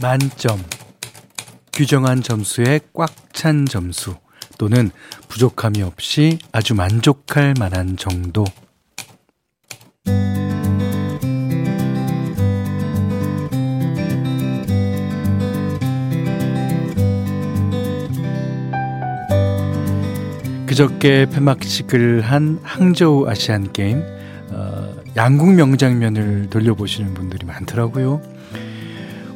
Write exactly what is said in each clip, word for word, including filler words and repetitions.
만점, 규정한 점수에 꽉 찬 점수 또는 부족함이 없이 아주 만족할 만한 정도. 그저께 폐막식을 한 항저우 아시안게임, 어, 양궁 명장면을 돌려보시는 분들이 많더라고요.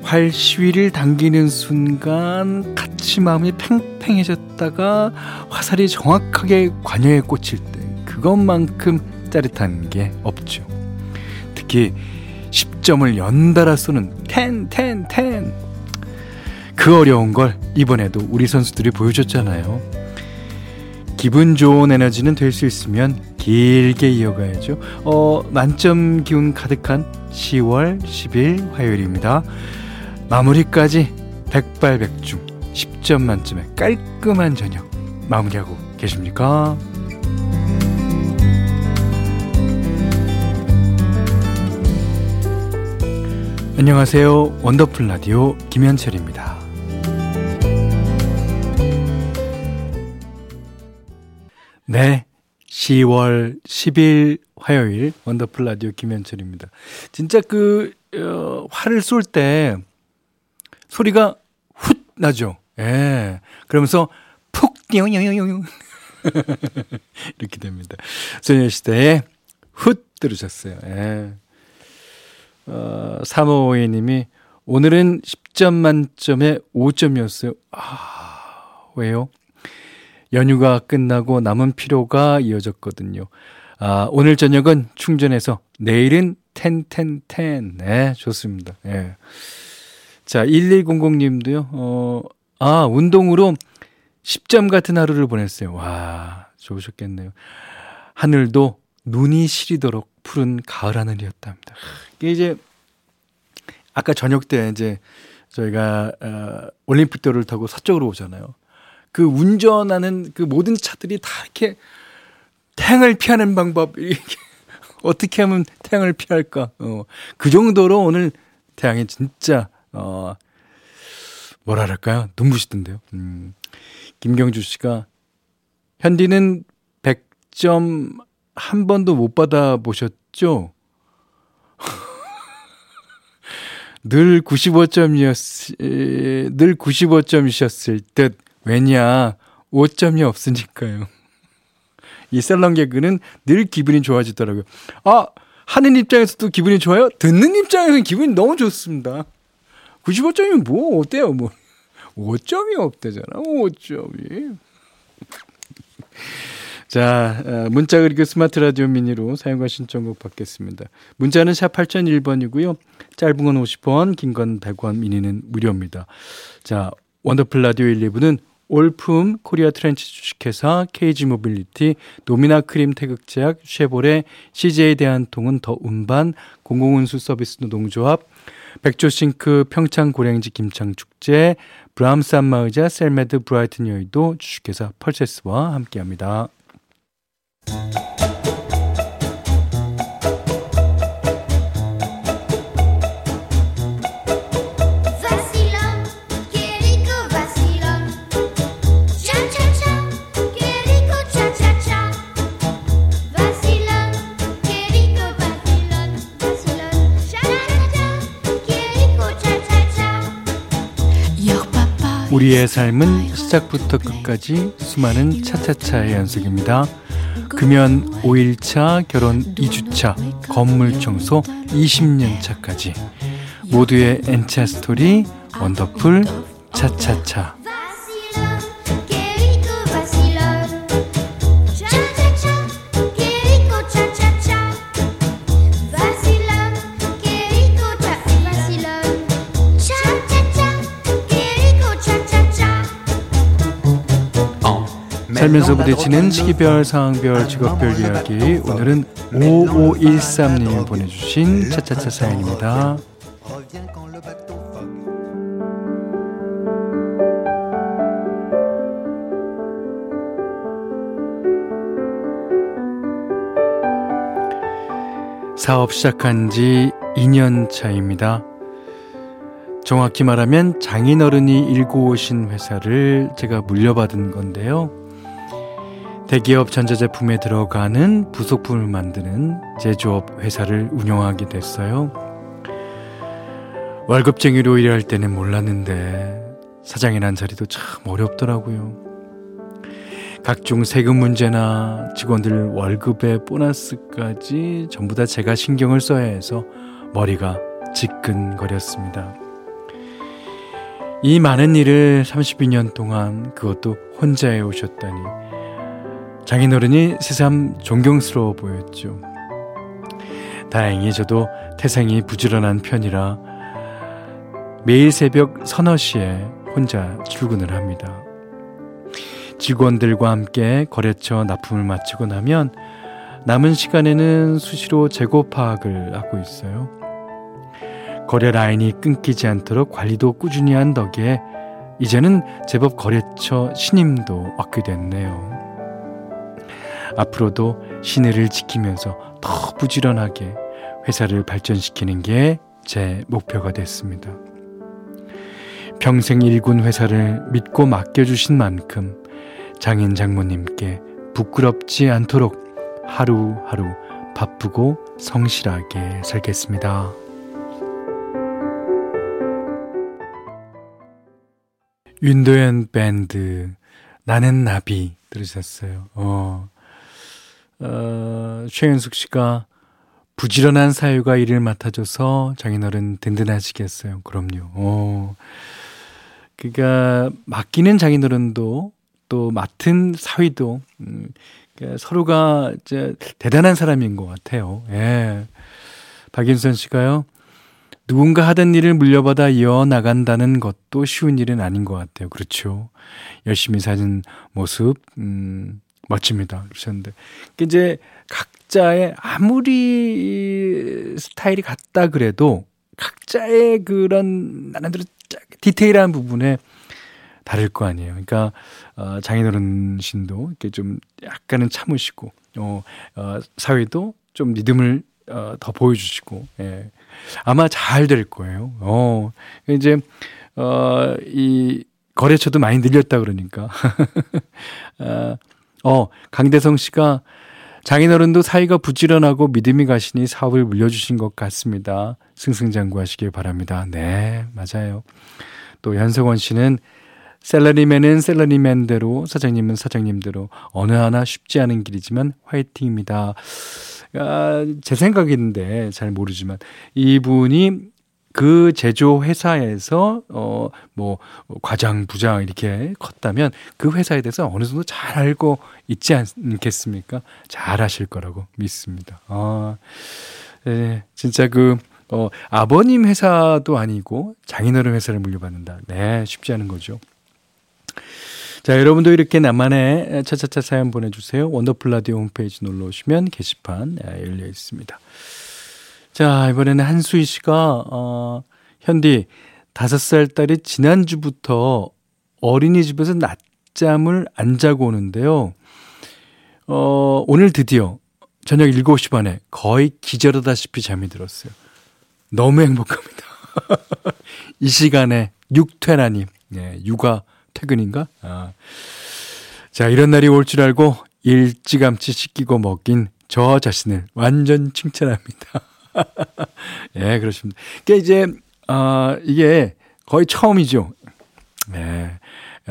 활 시위를 당기는 순간 같이 마음이 팽팽해졌다가 화살이 정확하게 관여에 꽂힐 때 그것만큼 짜릿한 게 없죠. 특히 십 점을 연달아 쏘는 텐, 텐, 텐, 그 어려운 걸 이번에도 우리 선수들이 보여줬잖아요. 기분 좋은 에너지는 될 수 있으면 길게 이어가야죠. 어, 만점 기운 가득한 시월 십일 화요일입니다. 마무리까지 백발백중 십 점 만점의 깔끔한 저녁 마무리하고 계십니까? 안녕하세요. 원더풀 라디오 김현철입니다. 네, 시월 십일 화요일 원더풀 라디오 김현철입니다. 진짜 그 어, 활을 쏠 때 소리가 훗 나죠. 예, 그러면서 푹 띠용용용용 이렇게 됩니다. 소녀시대의 훗 들으셨어요. 예. 어, 삼오오이 님이 오늘은 십 점 만점에 오 점이었어요. 아, 왜요? 연휴가 끝나고 남은 피로가 이어졌거든요. 아, 오늘 저녁은 충전해서 내일은 텐, 텐, 텐. 네, 좋습니다. 네. 자, 일일공공 님도요. 어, 아, 운동으로 십 점 같은 하루를 보냈어요. 와, 좋으셨겠네요. 하늘도 눈이 시리도록 푸른 가을 하늘이었답니다. 이게 이제 아까 저녁 때 이제 저희가 어, 올림픽도를 타고 서쪽으로 오잖아요. 그 운전하는 그 모든 차들이 다 이렇게 태양을 피하는 방법, 이렇게 어떻게 하면 태양을 피할까. 어, 그 정도로 오늘 태양이 진짜, 어, 뭐랄까요? 눈부시던데요. 음, 김경주 씨가, 현디는 백 점 한 번도 못 받아보셨죠? 늘 구십오 점이었, 늘 구십오 점이셨을 듯. 왜냐, 오 점이 없으니까요. 이 썰렁 개그는 늘 기분이 좋아지더라고요. 아, 하는 입장에서도 기분이 좋아요? 듣는 입장에서는 기분이 너무 좋습니다. 구십오 점이면 뭐 어때요? 뭐 오 점이 없대잖아. 오 점이. 자, 문자 그리고 스마트 라디오 미니로 사용과 신청곡 받겠습니다. 문자는 샵 팔공공일 번이고요. 짧은 건 오십 원, 긴 건 백 원, 미니는 무료입니다. 자, 원더풀 라디오 일, 이 부는 올품 코리아 트렌치 주식회사, 케이지 모빌리티, 노미나 크림 태극제약, 쉐보레, 씨제이 대한통운 더 운반, 공공운수 서비스 노동조합, 백조싱크 평창 고령지 김창축제, 브람스 안마의자, 셀메드 브라이튼 여의도 주식회사 펄세스와 함께합니다. 우리의 삶은 시작부터 끝까지 수많은 차차차의 연속입니다. 금연 오일차, 결혼 이주차, 건물 청소 이십년차까지 모두의 N차 스토리, 원더풀 차차차. 살면서 부딪히는 시기별, 상황별, 직업별 이야기. 오늘은 오오일삼 님이 보내주신 차차차 사연입니다. 사업 시작한 지 이년 차입니다. 정확히 말하면 장인어른이 일구 오신 회사를 제가 물려받은 건데요. 대기업 전자제품에 들어가는 부속품을 만드는 제조업 회사를 운영하게 됐어요. 월급쟁이로 일할 때는 몰랐는데 사장이란 자리도 참 어렵더라고요. 각종 세금 문제나 직원들 월급의 보너스까지 전부 다 제가 신경을 써야 해서 머리가 지끈거렸습니다. 이 많은 일을 삼십이 년 동안, 그것도 혼자 해오셨다니 장인어른이 새삼 존경스러워 보였죠. 다행히 저도 태생이 부지런한 편이라 매일 새벽 서너 시에 혼자 출근을 합니다. 직원들과 함께 거래처 납품을 마치고 나면 남은 시간에는 수시로 재고 파악을 하고 있어요. 거래 라인이 끊기지 않도록 관리도 꾸준히 한 덕에 이제는 제법 거래처 신임도 얻게 됐네요. 앞으로도 신의를 지키면서 더 부지런하게 회사를 발전시키는 게 제 목표가 됐습니다. 평생 일군 회사를 믿고 맡겨주신 만큼 장인 장모님께 부끄럽지 않도록 하루하루 바쁘고 성실하게 살겠습니다. 윤도현 밴드 나는 나비 들으셨어요. 어, 어, 최윤숙 씨가 부지런한 사유가 일을 맡아줘서 장인어른 든든하시겠어요. 그럼요. 어, 그러니까 맡기는 장인어른도 또 맡은 사위도 음, 그러니까 서로가 이제 대단한 사람인 것 같아요. 예. 박인선 씨가요. 누군가 하던 일을 물려받아 이어나간다는 것도 쉬운 일은 아닌 것 같아요. 그렇죠. 열심히 사는 모습 음, 멋집니다. 그러셨는데 이제 각자의 아무리 스타일이 같다 그래도 각자의 그런 나름대로 디테일한 부분에 다를 거 아니에요. 그러니까 어, 장인어른신도 이렇게 좀 약간은 참으시고 어, 어, 사회도 좀 믿음을 어, 더 보여주시고 예. 아마 잘 될 거예요. 어, 이제, 어, 이, 거래처도 많이 늘렸다 그러니까. 어, 강대성 씨가 장인어른도 사이가 부지런하고 믿음이 가시니 사업을 물려주신 것 같습니다. 승승장구하시길 바랍니다. 네, 맞아요. 또 현석원 씨는 셀러리맨은 셀러리맨대로, 사장님은 사장님대로 어느 하나 쉽지 않은 길이지만 화이팅입니다. 아, 제 생각인데 잘 모르지만 이분이 그 제조 회사에서 어, 뭐 과장, 부장 이렇게 컸다면 그 회사에 대해서 어느 정도 잘 알고 있지 않겠습니까? 잘 하실 거라고 믿습니다. 아, 네, 진짜 그 어, 아버님 회사도 아니고 장인어른 회사를 물려받는다. 네, 쉽지 않은 거죠. 자, 여러분도 이렇게 나만의 차차차 사연 보내주세요. 원더풀 라디오 홈페이지 놀러오시면 게시판 열려 있습니다. 자, 이번에는 한수희 씨가 어, 현디 다섯 살 딸이 지난주부터 어린이집에서 낮잠을 안 자고 오는데요. 어, 오늘 드디어 저녁 일곱 시 반에 거의 기절하다시피 잠이 들었어요. 너무 행복합니다. 이 시간에 육퇴라니. 네, 육아 퇴근인가? 아. 자, 이런 날이 올 줄 알고 일찌감치 씻기고 먹인 저 자신을 완전 칭찬합니다. 예, 그렇습니다. 그러니까 이제 어, 이게 거의 처음이죠. 네,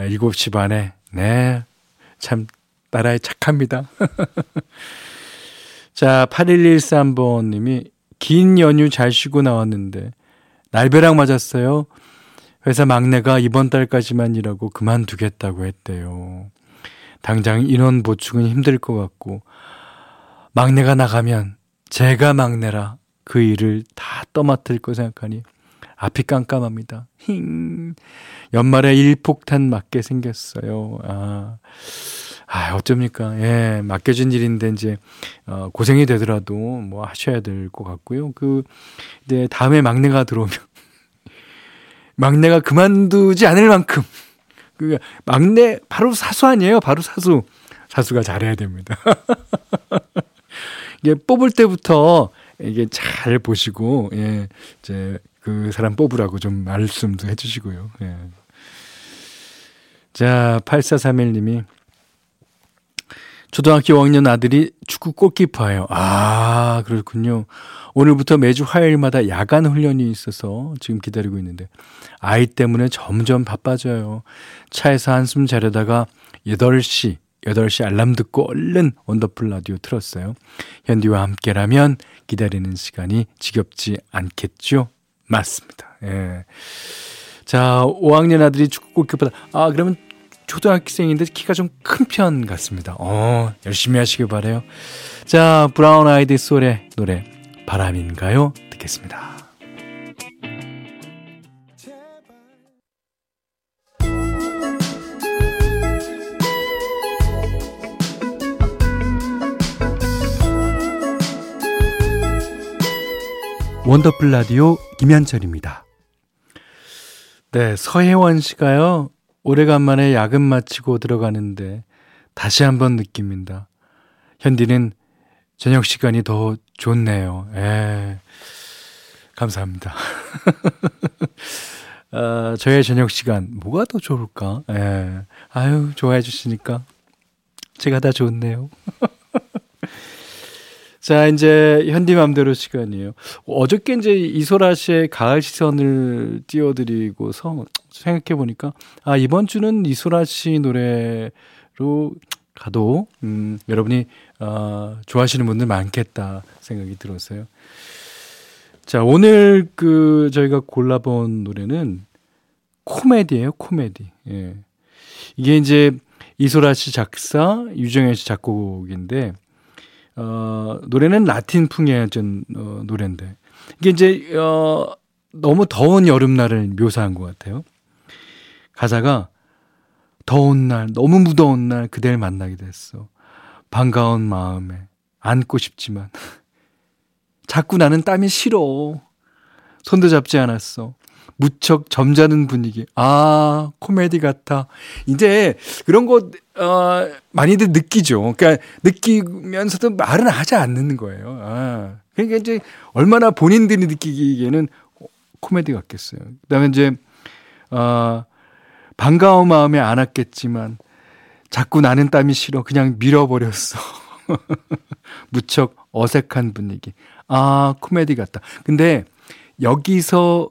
일곱 시 반에 네, 참 나라에 착합니다. 자, 팔일일삼 번님이 긴 연휴 잘 쉬고 나왔는데 날벼락 맞았어요. 회사 막내가 이번 달까지만 일하고 그만두겠다고 했대요. 당장 인원 보충은 힘들 것 같고 막내가 나가면 제가 막내라 그 일을 다 떠맡을 거 생각하니 앞이 깜깜합니다. 힝. 연말에 일폭탄 맞게 생겼어요. 아, 아 어쩝니까? 예, 맡겨진 일인데 이제 어, 고생이 되더라도 뭐 하셔야 될 것 같고요. 그 이제 다음에 막내가 들어오면. 막내가 그만두지 않을 만큼 그 막내 바로 사수 아니에요. 바로 사수. 사수가 잘해야 됩니다. 이게 뽑을 때부터 이게 잘 보시고 예, 이제 그 사람 뽑으라고 좀 말씀도 해주시고요. 예. 자, 팔사삼일 님이 초등학교 오 학년 아들이 축구 골키퍼예요. 아, 그렇군요. 오늘부터 매주 화요일마다 야간 훈련이 있어서 지금 기다리고 있는데 아이 때문에 점점 바빠져요. 차에서 한숨 자려다가 여덟 시, 여덟 시 알람 듣고 얼른 원더풀 라디오 틀었어요. 현디와 함께라면 기다리는 시간이 지겹지 않겠죠? 맞습니다. 예. 자, 오 학년 아들이 축구 골키퍼다. 아, 그러면 초등학생인데 키가 좀 큰 편 같습니다. 어, 열심히 하시길 바라요. 자, 브라운 아이드 소울의 노래 바람인가요? 듣겠습니다. 원더풀 라디오 김현철입니다. 네, 서혜원 씨가요. 오래간만에 야근 마치고 들어가는데 다시 한번 느낍니다. 현디는 저녁 시간이 더 좋네요. 에, 감사합니다. 어, 저의 저녁 시간 뭐가 더 좋을까? 에, 아유, 좋아해 주시니까 제가 다 좋네요. 자, 이제 현디 맘대로 시간이에요. 어저께 이제 이소라 씨의 가을 시선을 띄워드리고서 생각해보니까, 아, 이번 주는 이소라 씨 노래로 가도, 음, 여러분이, 어, 좋아하시는 분들 많겠다 생각이 들었어요. 자, 오늘 그, 저희가 골라본 노래는 코미디예요, 코미디. 예. 이게 이제 이소라 씨 작사, 유정현 씨 작곡인데, 어, 노래는 라틴풍의 어, 노래인데 이게 이제 어, 너무 더운 여름날을 묘사한 것 같아요. 가사가 더운 날, 너무 무더운 날 그댈 만나게 됐어. 반가운 마음에 안고 싶지만 자꾸 나는 땀이 싫어. 손도 잡지 않았어. 무척 점잖은 분위기. 아, 코미디 같아. 이제 그런 거 어, 많이들 느끼죠. 그러니까 느끼면서도 말은 하지 않는 거예요. 아, 그러니까 이제 얼마나 본인들이 느끼기에는 코미디 같겠어요. 그다음에 이제 어, 반가운 마음에 안았겠지만 자꾸 나는 땀이 싫어. 그냥 밀어버렸어. 무척 어색한 분위기. 아, 코미디 같다. 근데 여기서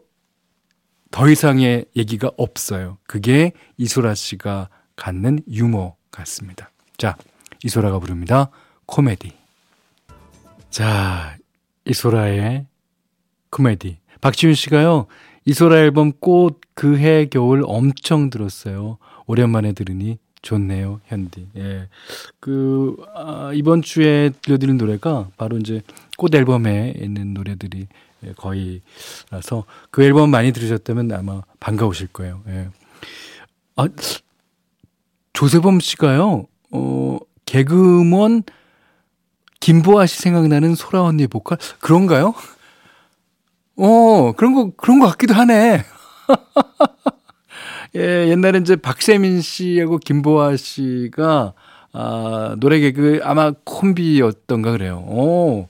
더 이상의 얘기가 없어요. 그게 이소라 씨가 갖는 유머 같습니다. 자, 이소라가 부릅니다. 코미디. 자, 이소라의 코미디. 박지윤 씨가요, 이소라 앨범 꽃, 그해, 겨울 엄청 들었어요. 오랜만에 들으니 좋네요, 현디. 예. 그, 아, 이번 주에 들려드린 노래가 바로 이제 꽃 앨범에 있는 노래들이 거의라서 그 앨범 많이 들으셨다면 아마 반가우실 거예요. 예. 아, 조세범 씨가요, 어, 개그우먼 김보아 씨 생각나는 소라 언니 보컬 그런가요? 어, 그런 거 그런 거 같기도 하네. 예, 옛날에 이제 박세민 씨하고 김보아 씨가 아, 노래 개그 아마 콤비였던가 그래요. 오,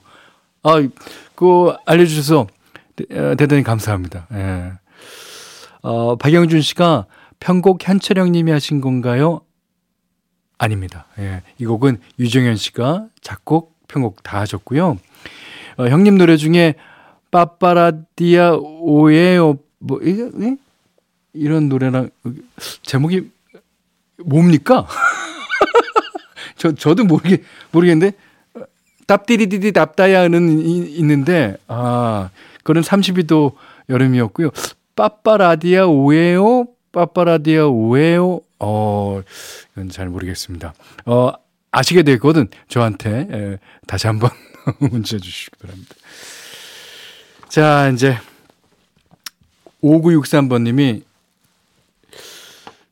아, 그 알려주셔서 대단히 감사합니다. 예. 어, 박영준 씨가 편곡 현철형님이 하신 건가요? 아닙니다. 예. 이 곡은 유정현 씨가 작곡, 편곡 다 하셨고요. 어, 형님 노래 중에 빠빠라디아 오에오 뭐 이게 이런 노래랑 제목이 뭡니까? 저 저도 모르게 모르겠는데. 답디디디디 답다야는 있는데, 아, 그건 삼십이 도 여름이었고요. 빠빠라디아 오에오, 빠빠라디아 오에오, 어, 이건 잘 모르겠습니다. 어, 아시게 되거든. 저한테 에, 다시 한번 문자 주시기 바랍니다. 자, 이제 오구육삼 번님이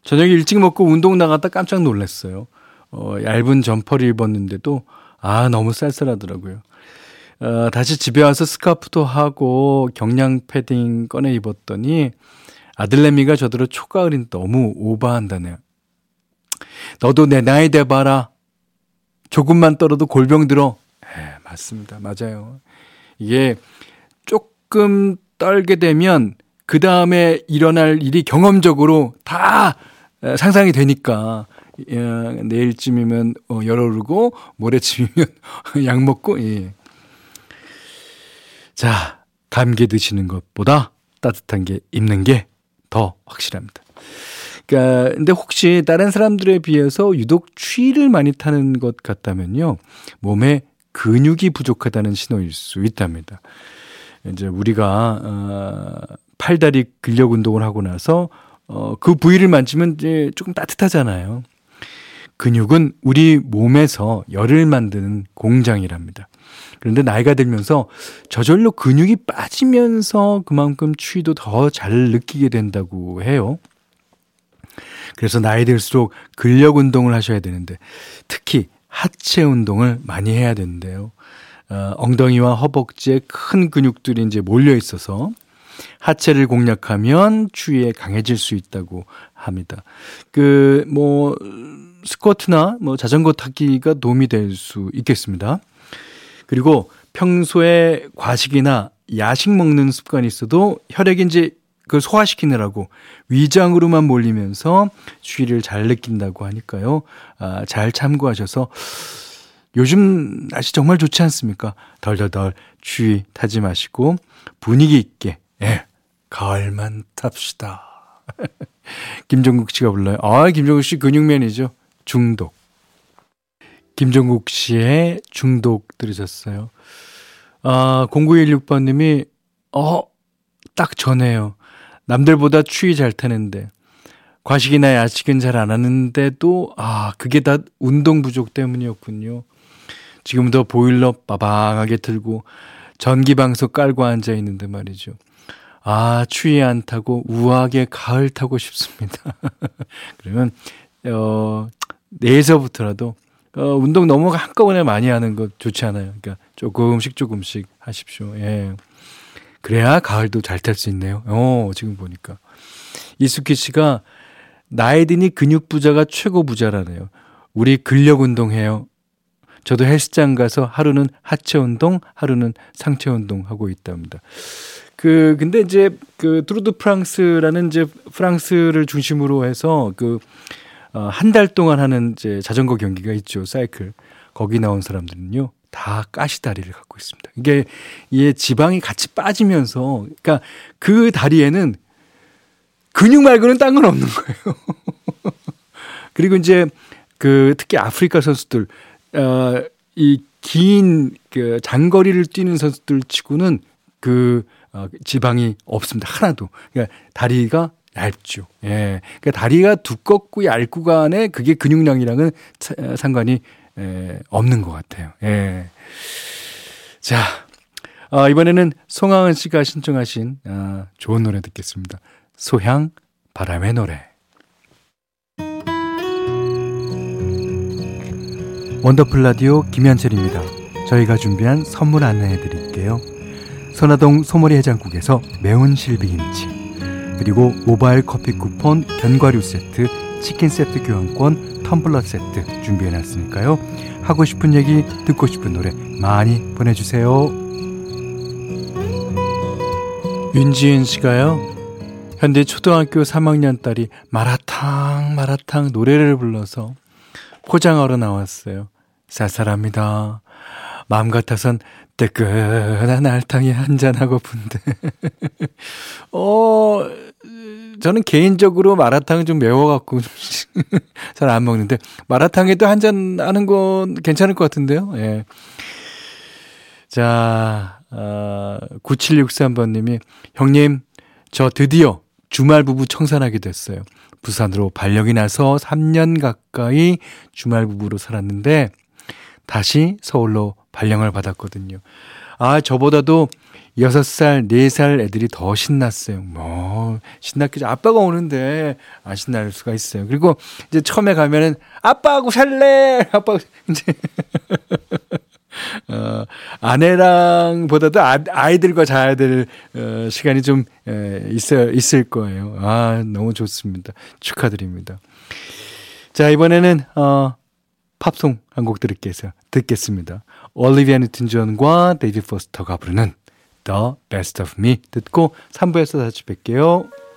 저녁에 일찍 먹고 운동 나갔다 깜짝 놀랐어요. 어, 얇은 점퍼를 입었는데도 아, 너무 쌀쌀하더라고요. 어, 다시 집에 와서 스카프도 하고 경량 패딩 꺼내 입었더니 아들내미가 저더러 초가을인 너무 오바한다네요. 너도 내 나이 돼봐라. 조금만 떨어도 골병 들어. 에, 맞습니다. 맞아요. 이게 조금 떨게 되면 그 다음에 일어날 일이 경험적으로 다 상상이 되니까 내일쯤이면 열오르고 모레쯤이면 약 먹고. 예. 자, 감기 드시는 것보다 따뜻한 게 입는 게 더 확실합니다. 그러니까 근데 혹시 다른 사람들에 비해서 유독 추위를 많이 타는 것 같다면요, 몸에 근육이 부족하다는 신호일 수 있답니다. 이제 우리가 어, 팔다리 근력 운동을 하고 나서 어, 그 부위를 만지면 이제 조금 따뜻하잖아요. 근육은 우리 몸에서 열을 만드는 공장이랍니다. 그런데 나이가 들면서 저절로 근육이 빠지면서 그만큼 추위도 더 잘 느끼게 된다고 해요. 그래서 나이 들수록 근력 운동을 하셔야 되는데 특히 하체 운동을 많이 해야 되는데요. 어, 엉덩이와 허벅지에 큰 근육들이 이제 몰려 있어서 하체를 공략하면 추위에 강해질 수 있다고 합니다. 그 뭐 스쿼트나 뭐 자전거 타기가 도움이 될 수 있겠습니다. 그리고 평소에 과식이나 야식 먹는 습관이 있어도 혈액이 이제 그걸 소화시키느라고 위장으로만 몰리면서 추위를 잘 느낀다고 하니까요. 아, 잘 참고하셔서 요즘 날씨 정말 좋지 않습니까? 덜덜덜 추위 타지 마시고 분위기 있게, 예, 가을만 탑시다. 김종국 씨가 불러요. 아, 김종국 씨 근육맨이죠. 중독. 김종국 씨의 중독 들으셨어요. 아, 공구일육 번님이 어, 딱 전해요. 남들보다 추위 잘 타는데 과식이나 야식은 잘 안 하는데도 아, 그게 다 운동 부족 때문이었군요. 지금도 보일러 빠방하게 틀고 전기방석 깔고 앉아있는데 말이죠. 아, 추위 안 타고 우아하게 가을 타고 싶습니다. 그러면 어, 내일서부터라도 어, 운동 너무 한꺼번에 많이 하는 거 좋지 않아요. 그러니까 조금씩 조금씩 하십시오. 예. 그래야 가을도 잘 탈 수 있네요. 어, 지금 보니까. 이숙희 씨가 나이 드니 근육 부자가 최고 부자라네요. 우리 근력 운동해요. 저도 헬스장 가서 하루는 하체 운동, 하루는 상체 운동 하고 있답니다. 그, 근데 이제 그 트루드 프랑스라는 이제 프랑스를 중심으로 해서 그 한 달 동안 하는 이제 자전거 경기가 있죠. 사이클. 거기 나온 사람들은요, 다 가시다리를 갖고 있습니다. 이게, 이게 지방이 같이 빠지면서, 그러니까 그 다리에는 근육 말고는 딴 건 없는 거예요. 그리고 이제 그 특히 아프리카 선수들, 어, 이 긴 그 장거리를 뛰는 선수들 치고는 그 어, 지방이 없습니다. 하나도. 그러니까 다리가 얇죠. 예. 그러니까 다리가 두껍고 얇고 간에 그게 근육량이랑은 차, 상관이 예, 없는 것 같아요. 예. 자, 어, 이번에는 송하은 씨가 신청하신 아, 좋은 노래 듣겠습니다. 소향 바람의 노래. 원더풀 라디오 김현철입니다. 저희가 준비한 선물 안내해 드릴게요. 선화동 소머리 해장국에서 매운 실비김치, 그리고 모바일 커피 쿠폰, 견과류 세트, 치킨 세트 교환권, 텀블러 세트 준비해놨으니까요. 하고 싶은 얘기, 듣고 싶은 노래 많이 보내주세요. 윤지은 씨가요, 현대 초등학교 삼 학년 딸이 마라탕 마라탕 노래를 불러서 포장하러 나왔어요. 쌀쌀합니다. 마음 같아선 뜨끈한 알탕에 한잔하고픈데. 어, 저는 개인적으로 마라탕은 좀 매워갖고 잘 안 먹는데, 마라탕에도 한잔 하는 건 괜찮을 것 같은데요. 예. 자, 어, 구칠육삼 번님이, 형님, 저 드디어 주말 부부 청산하게 됐어요. 부산으로 발령이 나서 삼 년 가까이 주말 부부로 살았는데, 다시 서울로 발령을 받았거든요. 아, 저보다도 여섯 살, 네 살 애들이 더 신났어요. 뭐, 신났겠죠. 아빠가 오는데 안 신날 수가 있어요. 그리고 이제 처음에 가면은, 아빠하고 살래! 아빠하고, 이제. 어, 아내랑 보다도 아, 아이들과 자야 될 어, 시간이 좀 에, 있어, 있을 거예요. 아, 너무 좋습니다. 축하드립니다. 자, 이번에는, 어, 팝송 한 곡 들을게요. 듣겠습니다. 올리비아 뉴튼 존과 데이비드 포스터가 부르는 The Best of Me 듣고 삼 부에서 다시 뵐게요.